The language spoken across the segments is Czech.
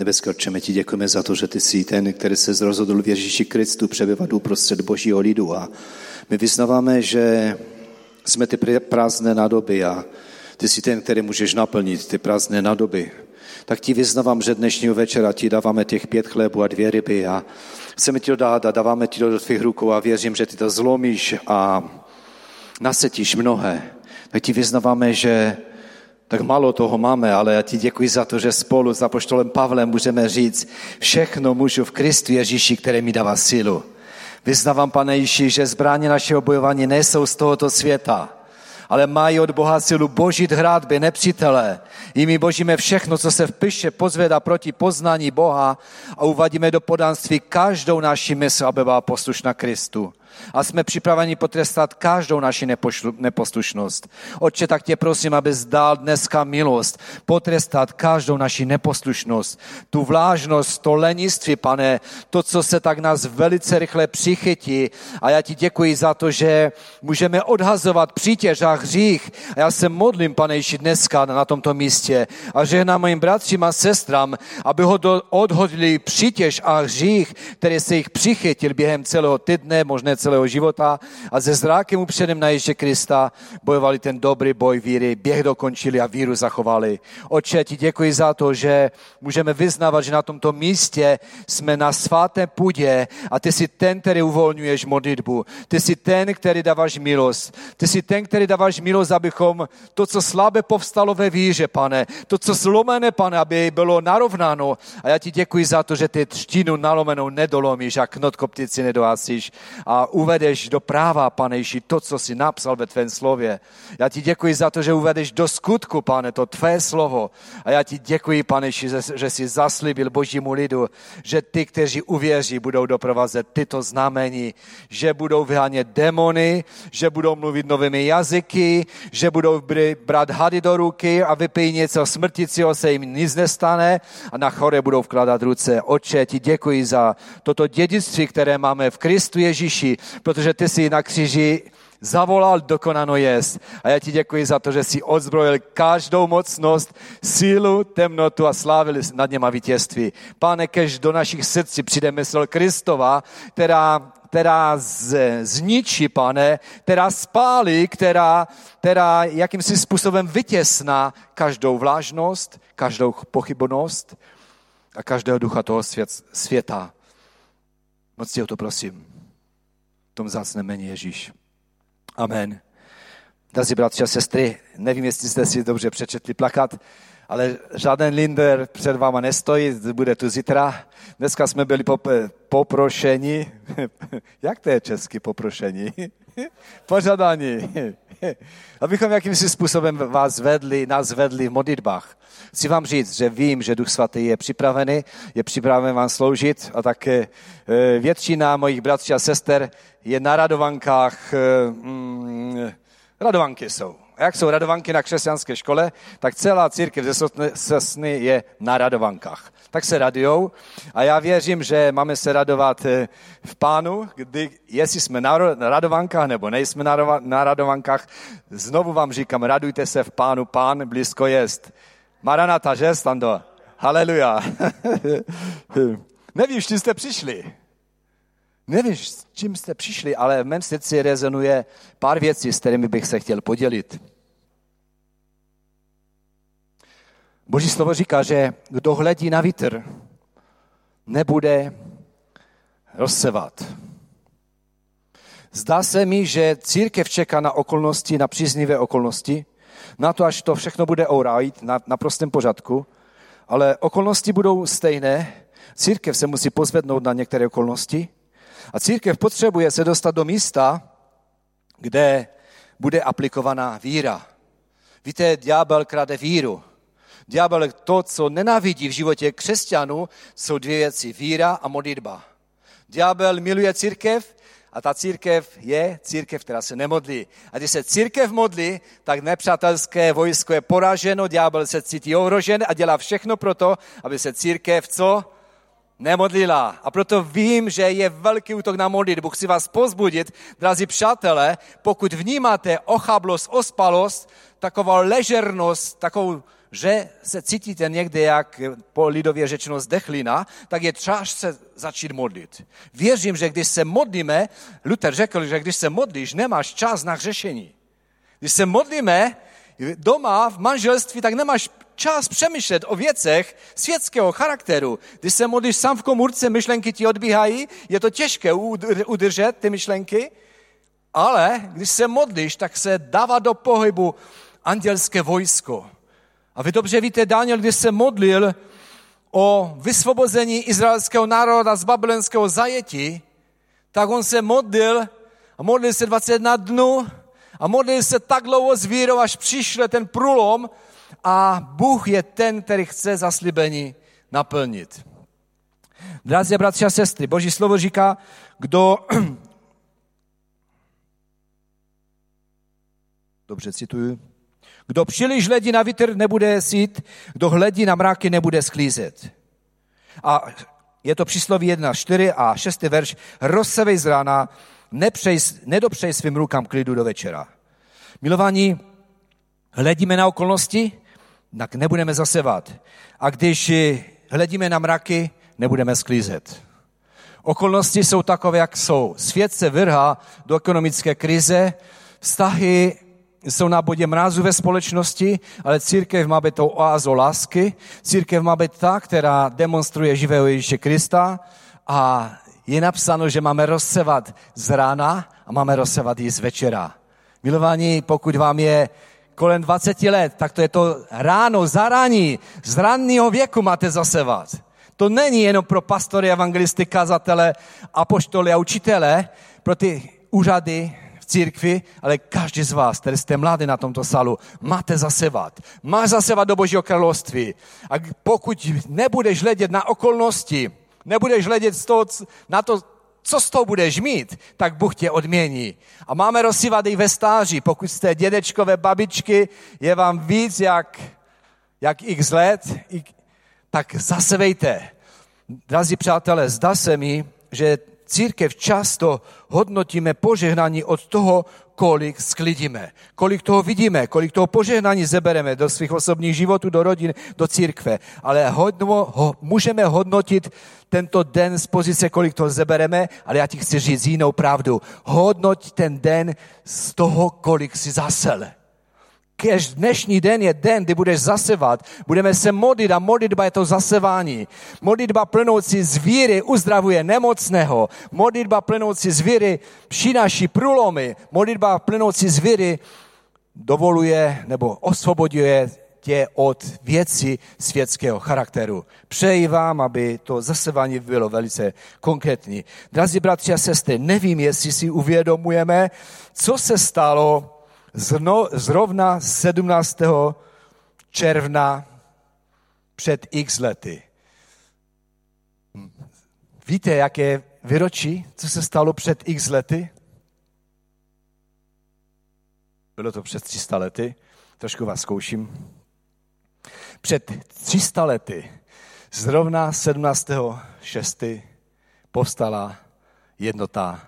Nebeský Otče, my ti děkujeme za to, že ty jsi ten, který se rozhodl v Ježíši Kristu přebyvat uprostřed Božího lidu. A my vyznáváme, že jsme ty prázdné nádoby a ty jsi ten, který můžeš naplnit ty prázdné nádoby. Tak ti vyznávám, že dnešního večera ti dáváme těch 5 chlebů a 2 ryby a chceme ti to dát a dáváme ti to do tvých rukou a věřím, že ty to zlomíš a nasetíš mnohé. Tak ti vyznáváme, že tak málo toho máme, ale já ti děkuji za to, že spolu s apoštolem Pavlem můžeme říct, všechno můžu v Kristu Ježíši, který mi dává sílu. Vyznávám, Pane Ježíši, že zbraně našeho bojování nejsou z tohoto světa, ale mají od Boha sílu božit hrádby, nepřítele. Jimi božíme všechno, co se v pyše pozvedá proti poznání Boha a uvadíme do poddanství každou naši mysl, aby byla poslušná Kristu. A jsme připraveni potrestat každou naši neposlušnost. Otče, tak tě prosím, abys dal dneska milost potrestat každou naši neposlušnost. Tu vlážnost, to leniství, Pane, to, co se tak nás velice rychle přichytí. A já ti děkuji za to, že můžeme odhazovat přítěž a hřích. A já se modlím, Pane Ježíši, dneska na tomto místě. A žehnám mojim bratřím a sestram, aby ho odhodili přítěž a hřích, který se jich přichytil během celého týdne, možná celého života a ze zrákem upřeným na Ježíše Krista bojovali ten dobrý boj víry, běh dokončili a víru zachovali. Otče, ti děkuji za to, že můžeme vyznávat, že na tomto místě jsme na svatém půdě a ty jsi ten, který uvolňuješ modlitbu. Ty jsi ten, který dáváš milost. Ty jsi ten, který dáváš milost, abychom to, co slabé povstalo ve víře, Pane, to, co zlomené, Pane, aby bylo narovnáno. A já ti děkuji za to, že ty třtinu nalomenou nedolomíš a knotko ptici nedohasíš a uvedeš do práva, Pane Ježíši, to, co jsi napsal ve tvém slově. Já ti děkuji za to, že uvedeš do skutku, Pane, to tvé slovo. A já ti děkuji, Pane Ježíši, že jsi zaslíbil Božímu lidu, že ty, kteří uvěří, budou doprovázet tyto znamení, že budou vyhánět démony, že budou mluvit novými jazyky, že budou brát hady do ruky a vypijí něco smrticího, se jim nic nestane a na choré budou vkládat ruce. Otče, ti děkuji za toto dědictví, které máme v Kristu Ježíši, protože ty jsi na kříži zavolal dokonano jest. A já ti děkuji za to, že jsi odzbrojil každou mocnost, sílu, temnotu a slávil nad něma vítězství. Pane, kež do našich srdcí přijde mysl Kristova, která zničí, Pane, která spálí, která jakýmsi způsobem vytěsná každou vlážnost, každou pochybnost a každého ducha toho světa. Moc tě o to prosím. V tom vzácném jméně Ježíš. Amen. Drazí bratři a sestry, nevím, jestli jste si dobře přečetli plakát, ale žádný Linder před váma nestojí, bude tu zítra. Dneska jsme byli poprošeni. Jak to je česky poprošení? Požadání. Abychom jakýmsi způsobem nás vedli v modlitbách. Chci vám říct, že vím, že Duch Svatý je připraven vám sloužit a také většina mojich bratří a sester je na Radovankách. Radovanky jsou. A jak jsou Radovanky na křesťanské škole, tak celá církev ze Sosny je na Radovankách. Tak se radujou a já věřím, že máme se radovat v Pánu, jestli jsme na Radovankách nebo nejsme na Radovankách. Znovu vám říkám, radujte se v Pánu, Pán blízko jest. Maranata, že, Stando? Haleluja. Nevím, s čím jste přišli. Ale v mém srdci rezonuje pár věcí, s kterými bych se chtěl podělit. Boží slovo říká, že kdo hledí na vítr, nebude rozsevat. Zdá se mi, že církev čeká na okolnosti, na příznivé okolnosti, na to, až to všechno bude ourájit na prostém pořádku, ale okolnosti budou stejné, církev se musí pozvednout na některé okolnosti a církev potřebuje se dostat do místa, kde bude aplikovaná víra. Víte, ďábel krade víru. Ďábel to, co nenávidí v životě křesťanů, jsou dvě věci, víra a modlitba. Ďábel miluje církev, a ta církev je církev, která se nemodlí. A když se církev modlí, tak nepřátelské vojsko je poraženo, ďábel se cítí ohrožen a dělá všechno proto, aby se církev nemodlila. A proto vím, že je velký útok na modlitbu. Chci vás pozbudit, drazí přátelé, pokud vnímáte ochablost, ospalost, takovou ležernost, takovou že se cítíte někde, jak po lidově řečeno zdechlina, tak je třeba se začít modlit. Věřím, že když se modlíme, Luther řekl, že když se modlíš, nemáš čas na hřešení. Když se modlíme doma, v manželství, tak nemáš čas přemýšlet o věcech světského charakteru. Když se modlíš sám v komůrce, myšlenky ti odbíhají, je to těžké udržet ty myšlenky, ale když se modlíš, tak se dává do pohybu andělské vojsko. A vy dobře víte, Daniel, když se modlil o vysvobození izraelského národa z babylonského zajetí, tak on se modlil a modlil se 21 dnů a modlil se tak dlouho s vírou, až přišel ten průlom a Bůh je ten, který chce zaslíbení naplnit. Drazí bratři a sestry, Boží slovo říká, Dobře, cituju. Kdo příliš hledí na vítr, nebude sít, kdo hledí na mraky, nebude sklízet. A je to přísloví 1, 4 a 6. verš. Rozsevej z rána, nedopřej svým rukám klidu do večera. Milovaní, hledíme na okolnosti, tak nebudeme zasevat. A když hledíme na mraky, nebudeme sklízet. Okolnosti jsou takové, jak jsou. Svět se vrhá do ekonomické krize, vztahy jsou na bodě mrazu ve společnosti, ale církev má být tou oázou lásky, církev má být ta, která demonstruje živého Ježíše Krista a je napsáno, že máme rozsevat z rána a máme rozsevat ji z večera. Milovaní, pokud vám je kolem 20 let, tak to je to ráno, zarání, z ranního věku máte zasevat. To není jenom pro pastory, evangelisty, kazatele, apoštoly a učitele, pro ty úřady v církvi, ale každý z vás, který jste mladý na tomto sálu, máte zasevat. Máš zasevat do Božího království. A pokud nebudeš hledět na okolnosti, nebudeš hledět na to, co z toho budeš mít, tak Bůh tě odmění. A máme rozsívat i ve stáří. Pokud jste dědečkové, babičky, je vám víc jak x let, tak zasevejte. Drazí přátelé, zdá se mi, že církev často hodnotíme požehnání od toho, kolik sklidíme, kolik toho vidíme, kolik toho požehnání zebereme do svých osobních životů, do rodin, do církve. Ale můžeme hodnotit tento den z pozice, kolik toho zebereme, ale já ti chci říct jinou pravdu. Hodnoť ten den z toho, kolik si zasel. Kež dnešní den je den, kdy budeš zasevat, budeme se modlit a modlitba je to zasevání. Modlitba plnoucí z víry uzdravuje nemocného. Modlitba plnoucí z víry přináší průlomy. Modlitba plnoucí z víry dovoluje nebo osvoboduje tě od věcí světského charakteru. Přeji vám, aby to zasevání bylo velice konkrétní. Drazí bratři a sestry, nevím, jestli si uvědomujeme, co se stalo zrovna 17. června před x lety. Víte, jaké výročí, co se stalo před x lety? Bylo to před 300 lety. Trošku vás zkouším. Před 300 lety, zrovna 17.6. povstala jednota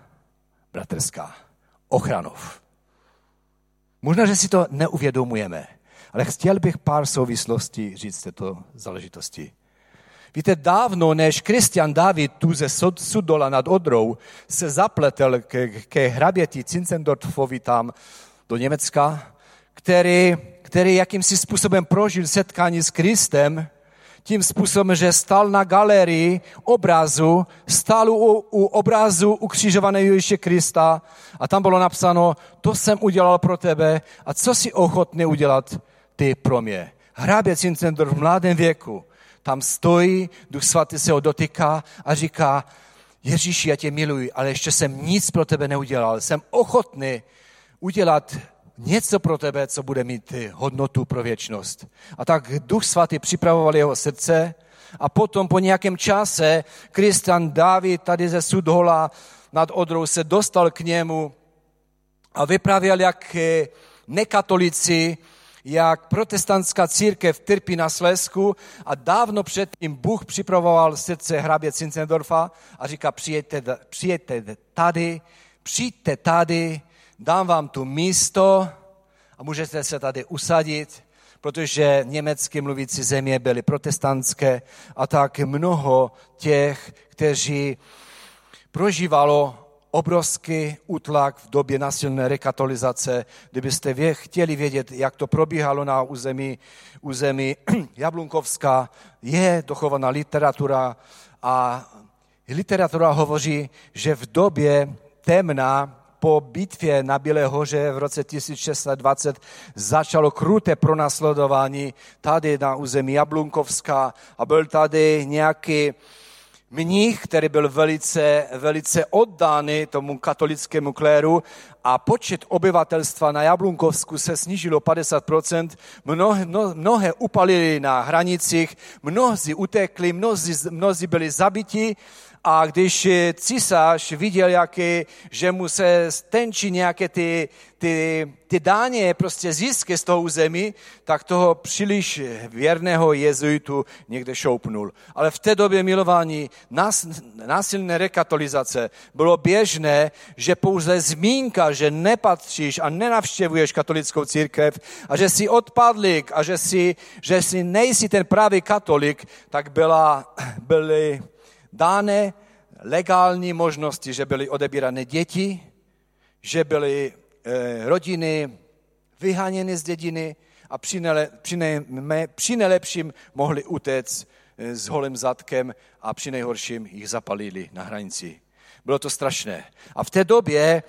bratrská Ochranov. Možná, že si to neuvědomujeme, ale chtěl bych pár souvislostí říct této záležitosti. Víte, dávno, než Kristian David tu ze Suchdola nad Odrou se zapletel ke hraběti Zinzendorfovi tam do Německa, který jakýmsi způsobem prožil setkání s Kristem, tím způsobem, že stál na galerii obrazu, stál u obrazu ukřižovaného Ježíše Krista a tam bylo napsáno, to jsem udělal pro tebe a co jsi ochotný udělat ty pro mě. Hrabě Zinzendorf v mladém věku tam stojí, Duch Svatý se ho dotýká a říká, Ježíši, já tě miluji, ale ještě jsem nic pro tebe neudělal, jsem ochotný udělat něco pro tebe, co bude mít hodnotu pro věčnost. A tak Duch Svatý připravoval jeho srdce a potom po nějakém čase Kristian David tady ze Suchdola nad Odrou se dostal k němu a vyprávěl, jak nekatolici, jak protestantská církev trpí na Slezsku a dávno předtím Bůh připravoval srdce hrabě Zinzendorfa a říká, přijďte tady, dám vám tu místo a můžete se tady usadit, protože německy mluvící země byly protestantské a tak mnoho těch, kteří prožívalo obrovský útlak v době násilné rekatolizace. Kdybyste chtěli vědět, jak to probíhalo na území Jablunkovska, je dochovaná literatura a literatura hovoří, že v době temna po bitvě na Bělé hoře v roce 1620 začalo kruté pronásledování tady na území Jablunkovska a byl tady nějaký mních, který byl velice, velice oddány tomu katolickému kléru a počet obyvatelstva na Jablunkovsku se snížilo 50%, mnohé upalili na hranicích, mnozí utekli, mnozí byli zabiti a když císař viděl, že mu se stenčí nějaké ty dáně, prostě zisky z toho území, tak toho příliš věrného jezuitu někde šoupnul. Ale v té době milování násilné rekatolizace bylo běžné, že pouze zmínka, že nepatříš a nenavštěvuješ katolickou církev a že jsi odpadlík a že jsi nejsi ten pravý katolik, tak byly dány legální možnosti, že byly odebírané děti, že byly rodiny vyháněny z dědiny a při nejlepším mohli utéct s holým zadkem a při nejhorším jich zapalili na hranici. Bylo to strašné. A v té době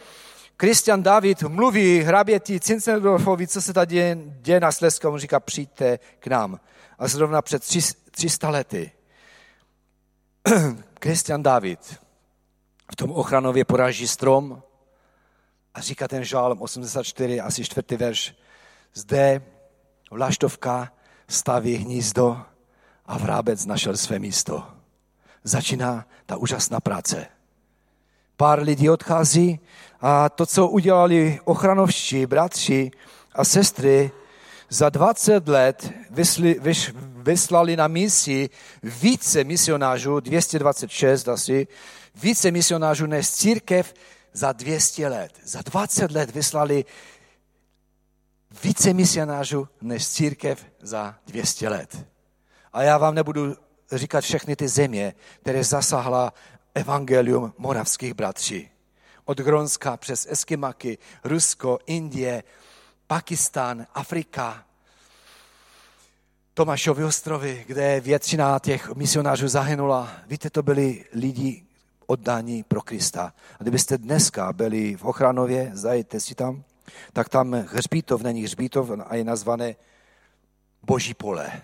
Kristian David mluví hraběti Zinzendorfovi, co se tady děje na Slezsku, on říká, přijďte k nám. A zrovna před 300 lety Kristian David v tom Ochranově poráží strom a říká ten žálm 84, asi 4. verš, zde vlaštovka staví hnízdo a vrábec našel své místo. Začíná ta úžasná práce. Pár lidí odchází a to, co udělali ochranovští bratři a sestry, za 20 let vyslali na misi více misionářů, 226 asi, více misionářů než církev za 200 let. Za 20 let vyslali více misionářů než církev za 200 let. A já vám nebudu říkat všechny ty země, které zasahla evangelium moravských bratří. Od Grónska přes Eskimaky, Rusko, Indie, Pakistán, Afrika, Tomášovy ostrovy, kde většina těch misionářů zahynula. Víte, to byli lidi oddaní pro Krista. A kdybyste dneska byli v Ochranově, zajděte si tam, tak tam hřbitov, není hřbitov a je nazvané Boží pole.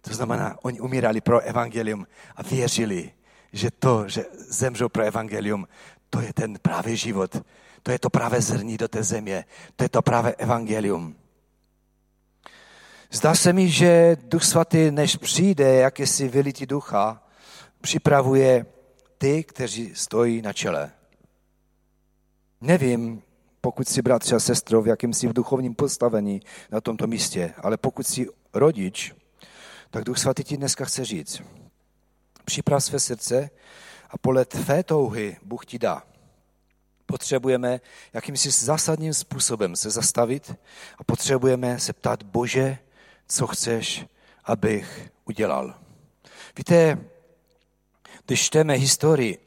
To znamená, oni umírali pro evangelium a věřili, že to, že zemřou pro evangelium, to je ten pravý život. To je to pravé zrní do té země. To je to pravé evangelium. Zdá se mi, že Duch Svatý, než přijde jakési vylití ducha, připravuje ty, kteří stojí na čele. Nevím, pokud si bratři a sestro, v jakém si v duchovním postavení na tomto místě, ale pokud si rodič, tak Duch Svatý ti dneska chce říct. Připrav své srdce a podle tvé touhy Bůh ti dá. Potřebujeme jakýmsi zásadním způsobem se zastavit a potřebujeme se ptát, Bože, co chceš, abych udělal. Víte, když čteme historii,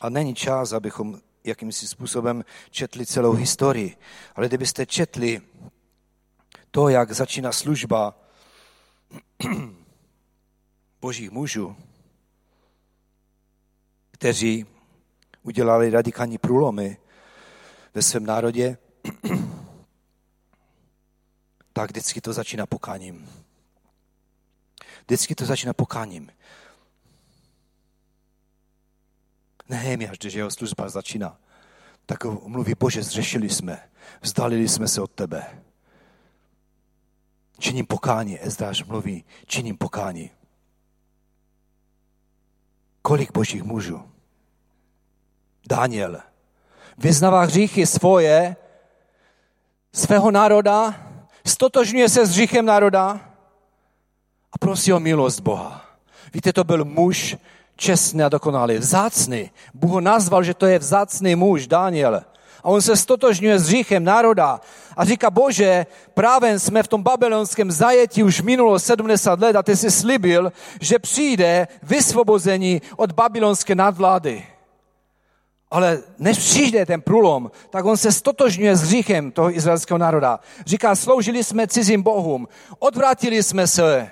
a není čas, abychom jakýmsi způsobem četli celou historii, ale kdybyste četli to, jak začíná služba božích mužů, kteří udělali radikální průlomy ve svém národě, tak vždycky to začíná pokáním. Vždycky to začíná pokáním. Nehemia, když jeho služba začíná, tak mluví, Bože, zřešili jsme, vzdalili jsme se od tebe. Činím pokání, Ezdraž mluví, činím pokání. Kolik božích mužů? Daniel vyznává hříchy svého národa, stotožňuje se s hříchem národa a prosí o milost Boha. Víte, to byl muž čestný a dokonalý, vzácný. Bůh ho nazval, že to je vzácný muž, Daniel. A on se stotožňuje s hříchem národa a říká, Bože, právě jsme v tom babylonském zajetí už minulo 70 let a ty jsi slibil, že přijde vysvobození od babylonské nadvlády. Ale než přijde ten průlom, tak on se stotožňuje s hříchem toho izraelského národa. Říká, sloužili jsme cizím bohům, odvrátili jsme se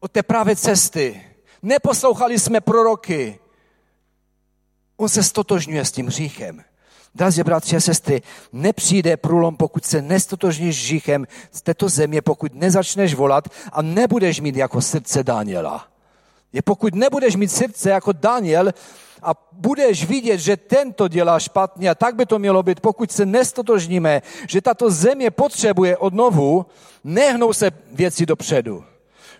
od té pravé cesty, neposlouchali jsme proroky. On se stotožňuje s tím hříchem. Drazí bratři a sestry, nepřijde průlom, pokud se nestotožníš hříchem z této země, pokud nezačneš volat a nebudeš mít jako srdce Daniela. Je pokud nebudeš mít srdce jako Daniel a budeš vidět, že tento dělá špatně a tak by to mělo být, pokud se nestotožníme, že tato země potřebuje odnovu, nehnou se věci dopředu.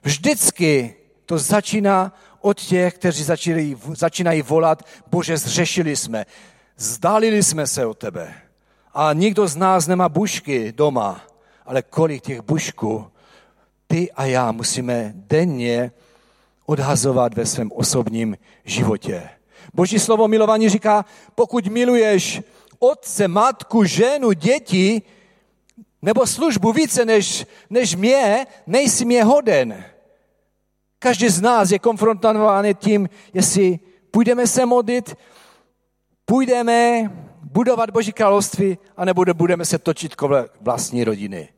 Vždycky to začíná od těch, kteří začínají volat, Bože, zřešili jsme, zdálili jsme se od tebe. A nikdo z nás nemá bušky doma, ale kolik těch bušků ty a já musíme denně odhazovat ve svém osobním životě. Boží slovo milování říká, pokud miluješ otce, matku, ženu, děti nebo službu více než mě, nejsi mě hoden. Každý z nás je konfrontovaný tím, jestli půjdeme se modlit, půjdeme budovat Boží království, anebo budeme se točit kolem vlastní rodiny.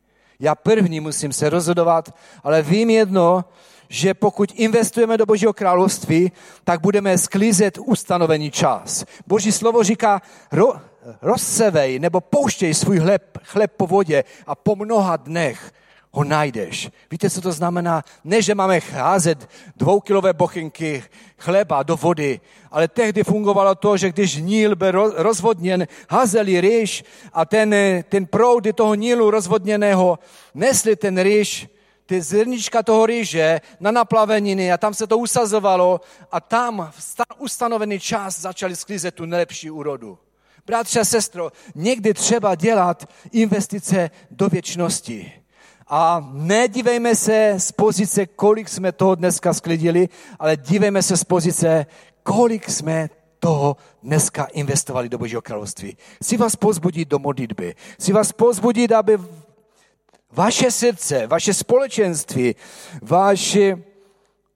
Já první musím se rozhodovat, ale vím jedno, že pokud investujeme do Božího království, tak budeme sklízet ustanovený čas. Boží slovo říká, rozsevej nebo pouštěj svůj chléb po vodě a po mnoha dnech ho najdeš. Víte, co to znamená? Ne, že máme házet 2-kilové bochynky chleba do vody, ale tehdy fungovalo to, že když Nil byl rozvodněn, házeli ryž a ten proudy toho Nilu rozvodněného nesli ten ryž, ty zrnička toho ryže na naplaveniny a tam se to usazovalo a tam v ustanovený čas začali sklízet tu nejlepší úrodu. Bratře a sestro, někdy třeba dělat investice do věčnosti. A nedívejme se z pozice, kolik jsme toho dneska sklidili, ale dívejme se z pozice, kolik jsme toho dneska investovali do Božího království. Chci vás pozbudit do modlitby. Chci vás pozbudit, aby vaše srdce, vaše společenství,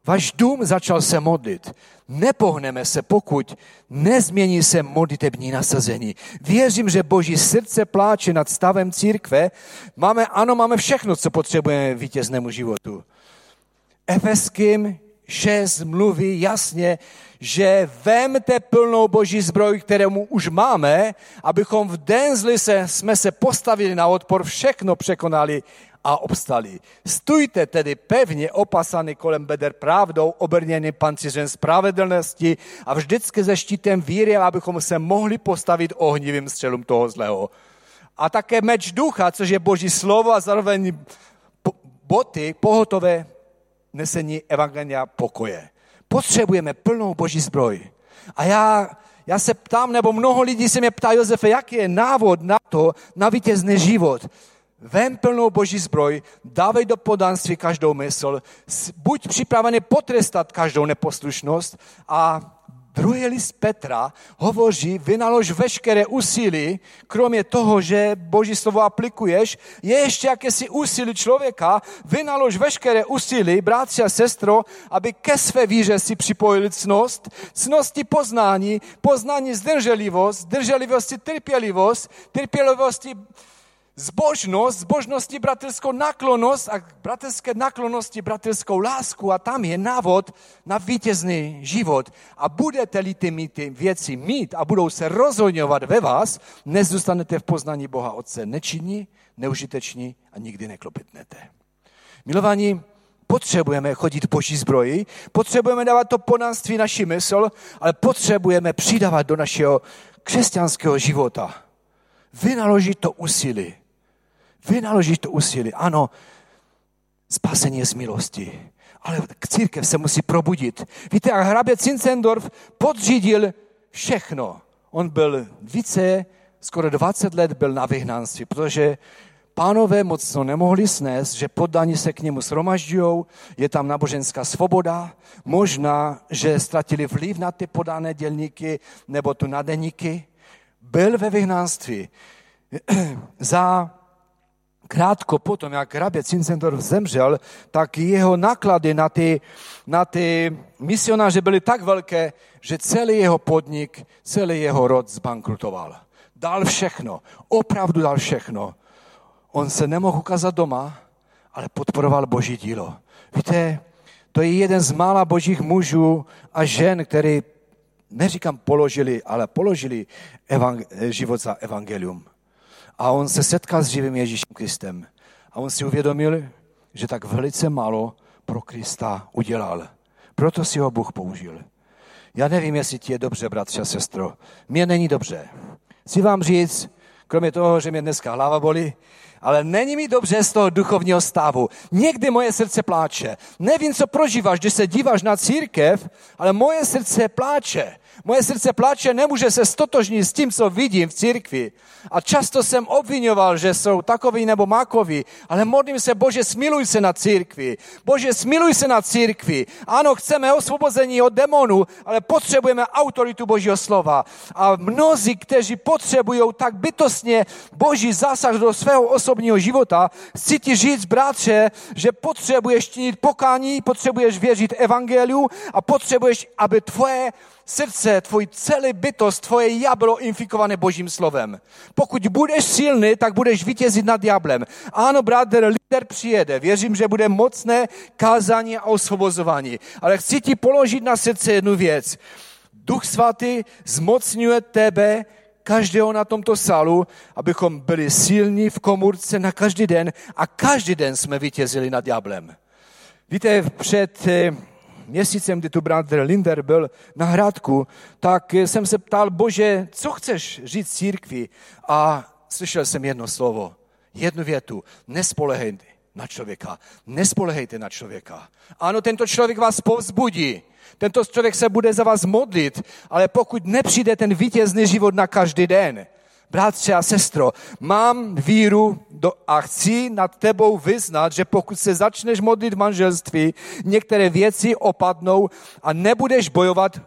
váš dům začal se modlit. Nepohneme se, pokud nezmění se modlitební nasazení. Věřím, že Boží srdce pláče nad stavem církve. Máme všechno, co potřebujeme vítěznému životu. Efeským 6 mluví jasně, že vemte plnou Boží zbroj, kterému už máme, abychom v den zli jsme se postavili na odpor, všechno překonali a obstali. Stůjte tedy pevně opasany kolem beder pravdou, obrněný pancířem spravedlnosti a vždycky ze štítem víry, abychom se mohli postavit ohnivým střelům toho zlého. A také meč ducha, což je Boží slovo a zároveň boty, pohotové nesení evangelia pokoje. Potřebujeme plnou Boží zbroj. A já se ptám, nebo mnoho lidí se mě ptá, Josefe, jaký je návod na to, na vítězný život? Vem plnou Boží zbroj, dávej do poddanství každou mysl, buď připravený potrestat každou neposlušnost a druhý list Petra hovoří, vynalož veškeré úsilí, kromě toho, že Boží slovo aplikuješ, je ještě jakési úsilí člověka, vynalož veškeré úsilí, bratři a sestro, aby ke své víře si připojili ctnost, ctnosti poznání zdrženlivost, zdrženlivosti trpělivost, trpělivosti zbožnost, zbožnosti bratrskou naklonost a bratrské naklonosti bratrskou lásku a tam je návod na vítězný život. A budete-li ty věci mít a budou se rozhodňovat ve vás, nezůstanete v poznání Boha Otce nečinní, neužiteční a nikdy neklopitnete. Milovaní, potřebujeme chodit v Boží zbroji, potřebujeme dávat to podanství naší mysl, ale potřebujeme přidávat do našeho křesťanského života. Vynaložit to úsilí. Ano, spasení je z milosti, ale církev se musí probudit. Víte, a hrabět Zinzendorf podřídil všechno. On byl skoro 20 let byl na vyhnanství, protože pánové mocno nemohli snést, že poddaní se k němu shromažďují, je tam náboženská svoboda, možná, že ztratili vliv na ty podané dělníky nebo tu nadeníky. Byl ve vyhnanství. Za krátko potom, jak hrabě Zinzendorf zemřel, tak jeho náklady na ty misionáře byly tak velké, že celý jeho podnik, celý jeho rod zbankrutoval. Dal všechno, opravdu dal všechno. On se nemohl ukázat doma, ale podporoval Boží dílo. Víte, to je jeden z mála božích mužů a žen, který, neříkám položili, ale položili život za evangelium. A on se setkal s živým Ježíšem Kristem. A on si uvědomil, že tak velice málo pro Krista udělal. Proto si ho Bůh použil. Já nevím, jestli ti je dobře, bratře a sestro. Mně není dobře. Chci vám říct, kromě toho, že mě dneska hlava bolí, ale není mi dobře z toho duchovního stavu. Někdy moje srdce pláče. Nevím, co prožíváš, když se díváš na církev, ale moje srdce pláče. Moje srdce pláče, nemůže se stotožnit s tím, co vidím v církvi. A často jsem obvinoval, že jsou takoví nebo makoví, ale modlím se, Bože, smiluj se nad církví. Bože, smiluj se nad církví. Ano, chceme osvobození od demonu, ale potřebujeme autoritu Božího slova. A mnozí, kteří potřebují tak bytostně Boží zásah do svého osobního života, chci ti říct, bratře, že potřebuješ činit pokání, potřebuješ věřit evangeliu a potřebuješ, aby tvoje srdce, tvůj celý bytost, tvoje já bylo infikované Božím slovem. Pokud budeš silný, tak budeš vítězit nad ďáblem. Ano, bratr, líder přijede. Věřím, že bude mocné kázání a osvobozování. Ale chci ti položit na srdce jednu věc. Duch svatý zmocňuje tebe, každého na tomto sálu, abychom byli silní v komůrce na každý den a každý den jsme vítězili nad ďáblem. Víte, před měsícem, kdy tu bratr Linder byl na Hradku, tak jsem se ptal, Bože, co chceš říct církvi? A slyšel jsem jedno slovo, jednu větu, nespolehejte na člověka, nespolehejte na člověka. Ano, tento člověk vás povzbudí, tento člověk se bude za vás modlit, ale pokud nepřijde ten vítězný život na každý den, bratře a sestro, mám víru a chci nad tebou vyznat, že pokud se začneš modlit v manželství, některé věci opadnou a nebudeš bojovat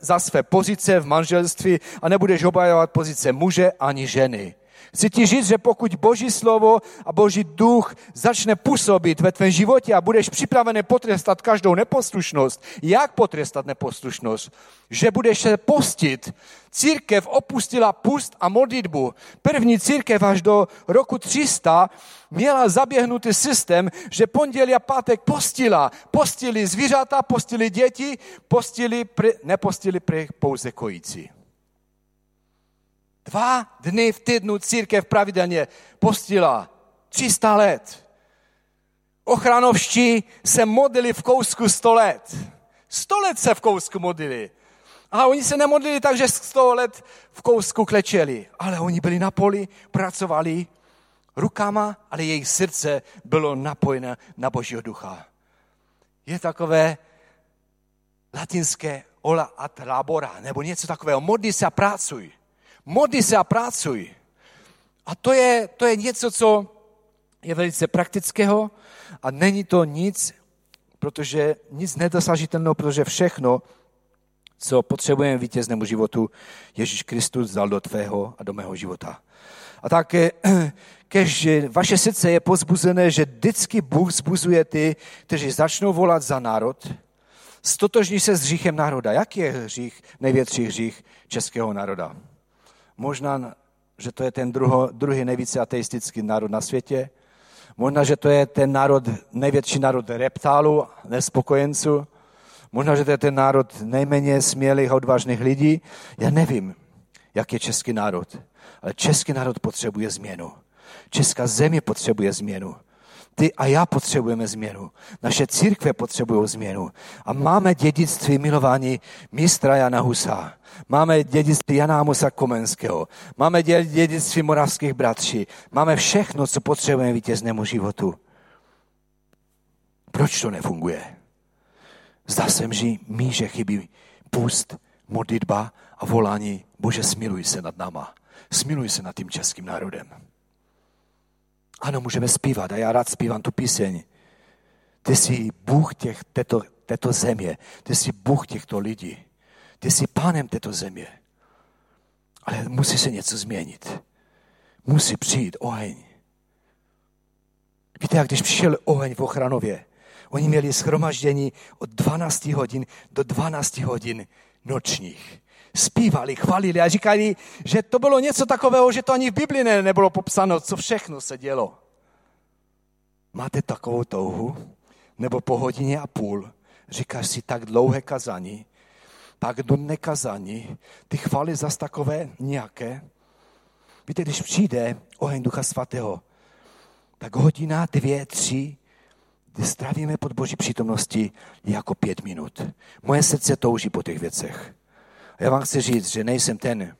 za své pozice v manželství a nebudeš obhajovat pozice muže ani ženy. Chci ti říct, že pokud Boží slovo a Boží duch začne působit ve tvém životě a budeš připravený potrestat každou neposlušnost, jak potrestat neposlušnost? Že budeš se postit. Církev opustila půst a modlitbu. První církev až do roku 300 měla zaběhnutý systém, že pondělí a pátek postila. Postili zvířata, postili děti, nepostili pouze kojící. 2 dny v týdnu církev pravidelně postila. 300 let. Ochranovští se modlili v kousku 100 let. 100 let se v kousku modlili. A oni se nemodlili tak, že 100 let v kousku klečeli. Ale oni byli na poli, pracovali rukama, ale jejich srdce bylo napojené na Božího ducha. Je takové latinské ola ad labora, nebo něco takového. Modli se a pracuj. Modli se a pracuj. A to je něco, co je velice praktického a není to nic, protože nic nedosažitelného, protože všechno, co potřebujeme vítěznému životu, Ježíš Kristus dal do tvého a do mého života. A tak, kež vaše srdce je pozbuzené, že vždycky Bůh zbuzuje ty, kteří začnou volat za národ, stotožní se s hříchem národa. Jaký je hřích, největší hřích českého národa? Možná, že to je ten druhý nejvíce ateistický národ na světě. Možná, že to je ten národ, největší národ reptálů, nespokojenců. Možná, že to je ten národ nejméně smělých a odvážných lidí. Já nevím, jak je český národ, ale český národ potřebuje změnu. Česká země potřebuje změnu. Ty a já potřebujeme změnu. Naše církve potřebují změnu. A máme dědictví milování mistra Jana Husa. Máme dědictví Jana Amosa Komenského. Máme dědictví moravských bratří. Máme všechno, co potřebujeme vítěznému životu. Proč to nefunguje? Zdá se mi, že chybí půst, modlitba a volání Bože, smiluj se nad náma. Smiluj se nad tím českým národem. Ano, můžeme zpívat a já rád zpívám tu píseň. Ty jsi Bůh této země, ty jsi Bůh těchto lidí, ty jsi pánem této země. Ale musí se něco změnit. Musí přijít oheň. Víte, jak když přišel oheň v Ochranově, oni měli shromaždění od 12 hodin do 12 hodin nočních. Zpívali, chvalili a říkali, že to bylo něco takového, že to ani v Biblii nebylo popsáno, co všechno se dělo. Máte takovou touhu? Nebo po hodině a půl říkáš si tak dlouhé kazání, tak nudné kazání, ty chvály zas takové nějaké. Víte, když přijde oheň Ducha Svatého, tak hodina, 2, 3, kdy strávíme pod Boží přítomností jako 5 minut. Moje srdce touží po těch věcech. A já vám chci říct, že nejsem ten,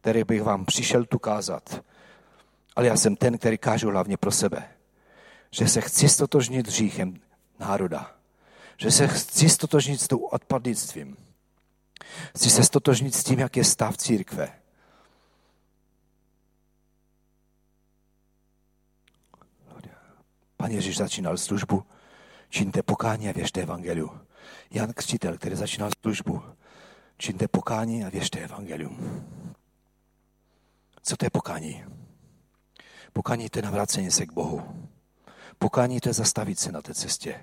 který bych vám přišel tu kázat, ale já jsem ten, který kážu hlavně pro sebe. Že se chci stotožnit s hříchem národa. Že se chci stotožnit s tou odpadlictvím. Chci se stotožnit s tím, jak je stav církve. Pan Ježíš začínal službu, čiňte pokání a věřte evangeliu. Jan Křtitel, který začínal službu, čiňte pokání a věřte evangelium. Co to je pokání? Pokání to je navrácení se k Bohu. Pokání to je zastavit se na té cestě.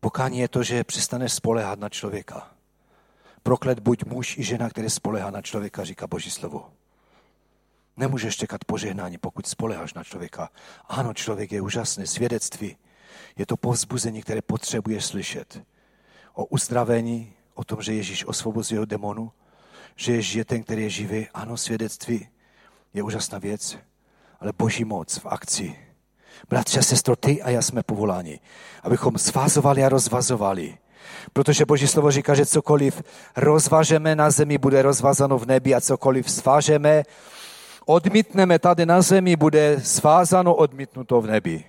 Pokání je to, že přestaneš spoléhat na člověka. Proklet buď muž i žena, který spoléhá na člověka, říká Boží slovo. Nemůžeš čekat požehnání, pokud spoléháš na člověka. Ano, člověk je úžasný, svědectví. Je to povzbuzení, které potřebuješ slyšet. O uzdravení, o tom, že Ježíš osvobozuje od demonu, že Ježíš je ten, který je živý. Ano, svědectví je úžasná věc, ale Boží moc v akci. Bratře, sestro, ty a já jsme povoláni, abychom svazovali a rozvazovali. Protože Boží slovo říká, že cokoliv rozvažeme na zemi, bude rozvazano v nebi a cokoliv svážeme, odmítneme tady na zemi, bude svázano, odmítnuto v nebi.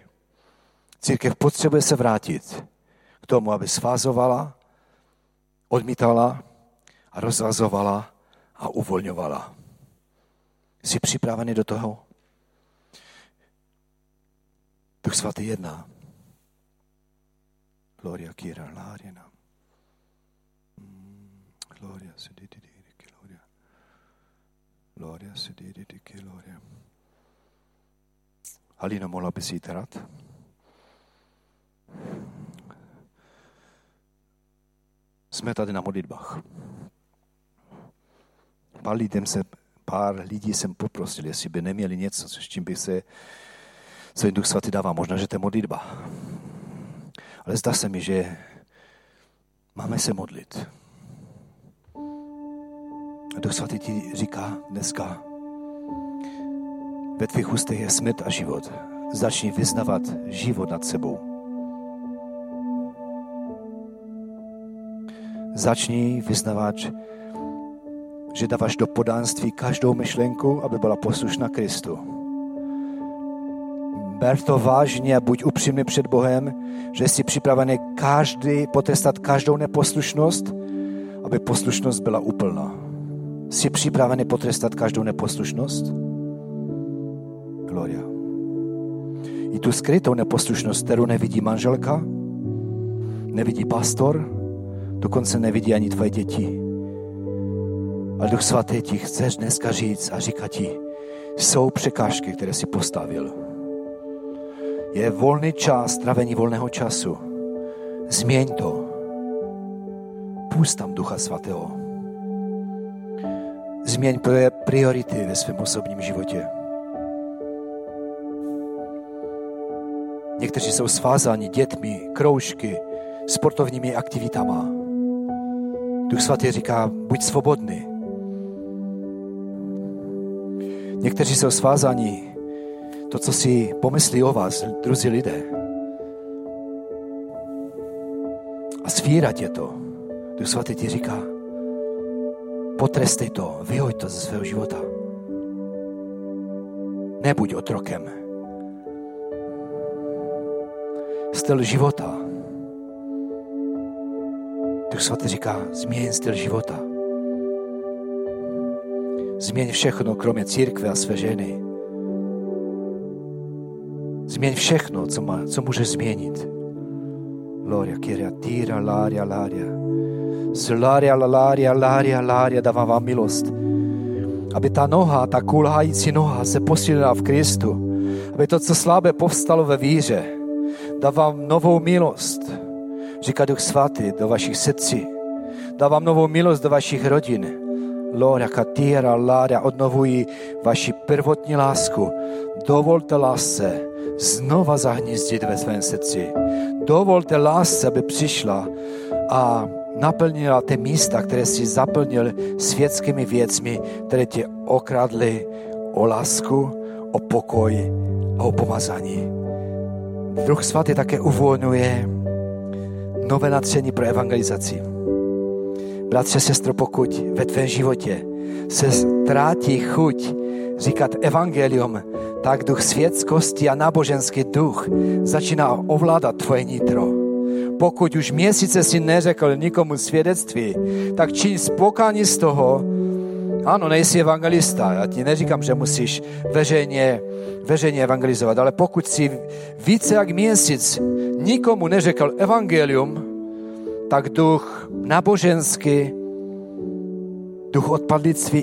Církev potřebuje se vrátit k tomu, aby svázovala, odmítala a rozvazovala a uvolňovala. Jsi připravený do toho? Duch Svatý jedná. Gloria Kira Lariana. Gloria Sedididi. Gloria, sedí, díky, Gloria. Halina, mohla bys jít rád? Jsme tady na modlitbách. Pár lidí jsem poprosil, jestli by neměli něco, s čím by se, co jim Duch Svatý dává. Možná, že to je modlitba. Ale zdá se mi, že máme se modlit. Duch Svatý ti říká dneska, ve tvých ústech je smrt a život. Začni vyznavat život nad sebou. Začni vyznavat, že dáváš do podánství každou myšlenku, aby byla poslušná Kristu. Ber to vážně a buď upřímný před Bohem, že jsi připravený potrestat každou neposlušnost, aby poslušnost byla úplná. Jsi připravený potrestat každou neposlušnost? Gloria. I tu skrytou neposlušnost, kterou nevidí manželka, nevidí pastor, dokonce nevidí ani tvoje děti. Ale Duch Svatý ti chceš dneska říct a říká ti, jsou překážky, které jsi postavil. Je volný čas, trávení volného času. Změň to. Pusť tam Ducha Svatého. Změň priority ve svém osobním životě. Někteří jsou svázáni dětmi, kroužky, sportovními aktivitama. Duch Svatý říká, buď svobodný. Někteří jsou svázáni to, co si pomyslí o vás, druzí lidé. A svírá tě to. Duch Svatý ti říká, potrestej to, vyhoď to ze svého života. Nebuď otrokem. Styl života. Duch Svatý říká, změň styl života. Změň všechno, kromě církve a své ženy. Změň všechno, co můžeš změnit. Gloria, kyria, tyra, laria, laria. Lária, lária, lária, lária, dávám vám milost. Aby ta noha, ta kulhající noha se posílila v Kristu. aby to, co slabé povstalo ve víře, dávám novou milost, říká Duch Svatý, do vašich srdcí. Dávám novou milost do vašich rodin. Lora, katíra, lára, odnovují vaši prvotní lásku. Dovolte lásce znova zahnízdit ve svém srdci. Dovolte lásce, aby přišla a naplnila ty místa, které jsi zaplnil světskými věcmi, které tě okradly o lásku, o pokoj a o pomazání. Duch Svatý také uvolňuje nové natření pro evangelizaci. Bratře, sestro, pokud ve tvém životě se ztrátí chuť říkat evangelium, tak duch světskosti a náboženský duch začíná ovládat tvoje nitro. Pokud už měsíce si neřekl nikomu svědectví, tak čiň spokání z toho, ano, nejsi evangelista, já ti neříkám, že musíš veřejně evangelizovat, ale pokud si více jak měsíc nikomu neřekl evangelium, tak duch náboženský, duch odpadlictví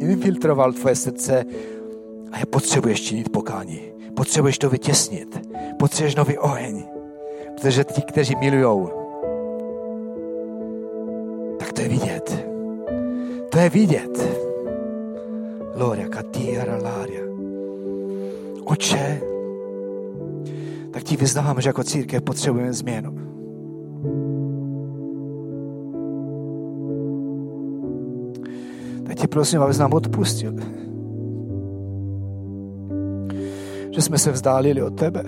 infiltroval tvoje srdce a je potřebuješ činit pokání. Potřebuješ to vytěsnit. Potřebuješ nový oheň. Protože ti, kteří milujou, tak to je vidět. To je vidět. Lora, katíra, lária. Oče, tak ti vyznávám, že jako církev potřebujeme změnu. Tak tě prosím, abys nám odpustil. Že jsme se vzdálili od tebe.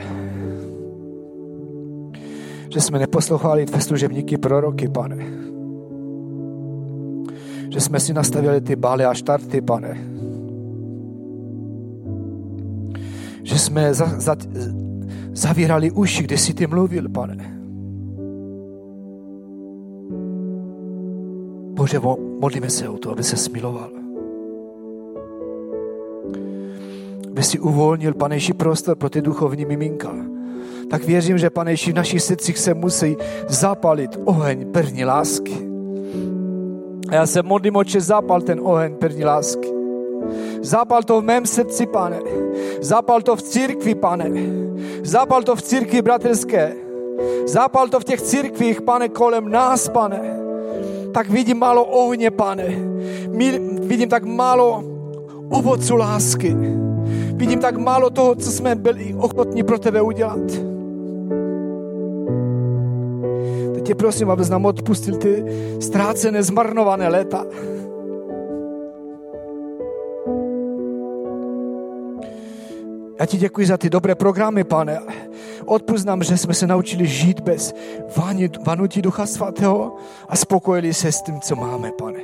Že jsme neposlouchali tvé služebníky, proroky, pane. Že jsme si nastavili ty bály a štarty, pane. Že jsme zavírali uši, když jsi ty mluvil, pane. Bože, modlíme se o to, aby se smiloval. Aby si uvolnil, Pane Ježíši, prostor pro ty duchovní miminka. Tak věřím, že, Pane Ježíši, v našich srdcích se musí zapálit oheň první lásky. A já se modlím, Otče, zapal ten oheň první lásky. Zapal to v mém srdci, Pane. Zapal to v církvi, Pane. Zapal to v církvi bratrské. Zapal to v těch církvích, Pane, kolem nás, Pane. Tak vidím málo ohně, pane. Vidím tak málo ovocu lásky. Vidím tak málo toho, co jsme byli ochotní pro tebe udělat. Teď tě prosím, abys nám odpustil ty ztrácené, zmarnované léta. Já ti děkuji za ty dobré programy, pane. Odpusť nám, že jsme se naučili žít bez vanutí Ducha Svatého a spokojili se s tím, co máme, pane.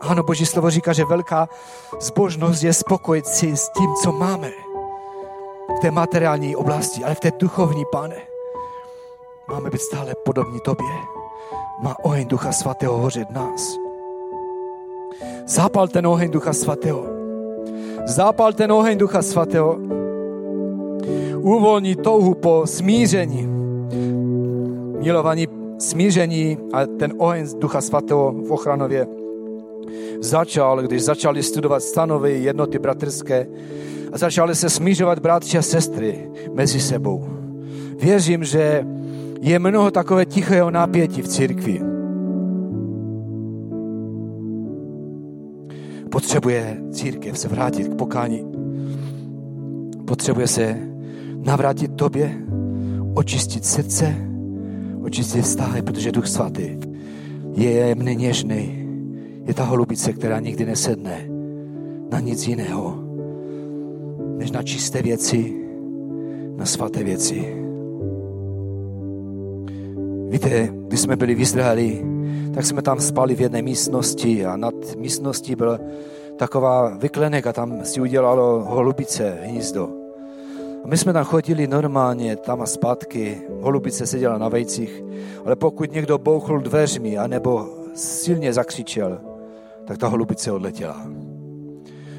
Ano, Boží slovo říká, že velká zbožnost je spokojit si s tím, co máme v té materiální oblasti, ale v té duchovní, pane. Máme být stále podobní tobě. Má oheň Ducha Svatého hořet nás. Zapal ten oheň Ducha Svatého. Zapal ten oheň Ducha Svatého. Uvolní touhu po smíření. Milovaní, smíření a ten oheň Ducha Svatého v Ochranově začal, když začali studovat stanovy jednoty bratrské a začali se smířovat bratři a sestry mezi sebou. Věřím, že je mnoho takové tichého napětí v církvi. Potřebuje církev se vrátit k pokání. Potřebuje se navrátit tobě, očistit srdce, očistit vztahy, protože Duch Svatý je jemný, něžný. Je ta holubice, která nikdy nesedne na nic jiného, než na čisté věci, na svaté věci. Víte, když jsme byli v Izraeli, tak jsme tam spali v jedné místnosti a nad místností byla taková vyklenek a tam si udělalo holubice hnízdo. A my jsme tam chodili normálně, tam a zpátky, holubice seděla na vejcích, ale pokud někdo bouchl dveřmi anebo silně zakřičel, tak ta holubice odletěla.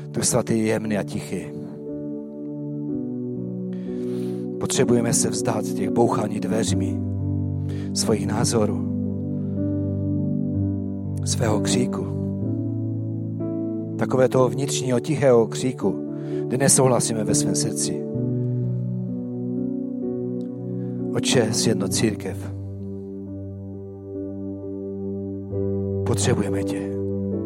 Duch Svatý je jemný a tichý. Potřebujeme se vzdát těch bouchání dveřmi, svých názorů, svého kříku, takového toho vnitřního tichého kříku, kde nesouhlasíme ve svém srdci. Otče, zjednoť církev. Potřebujeme tě.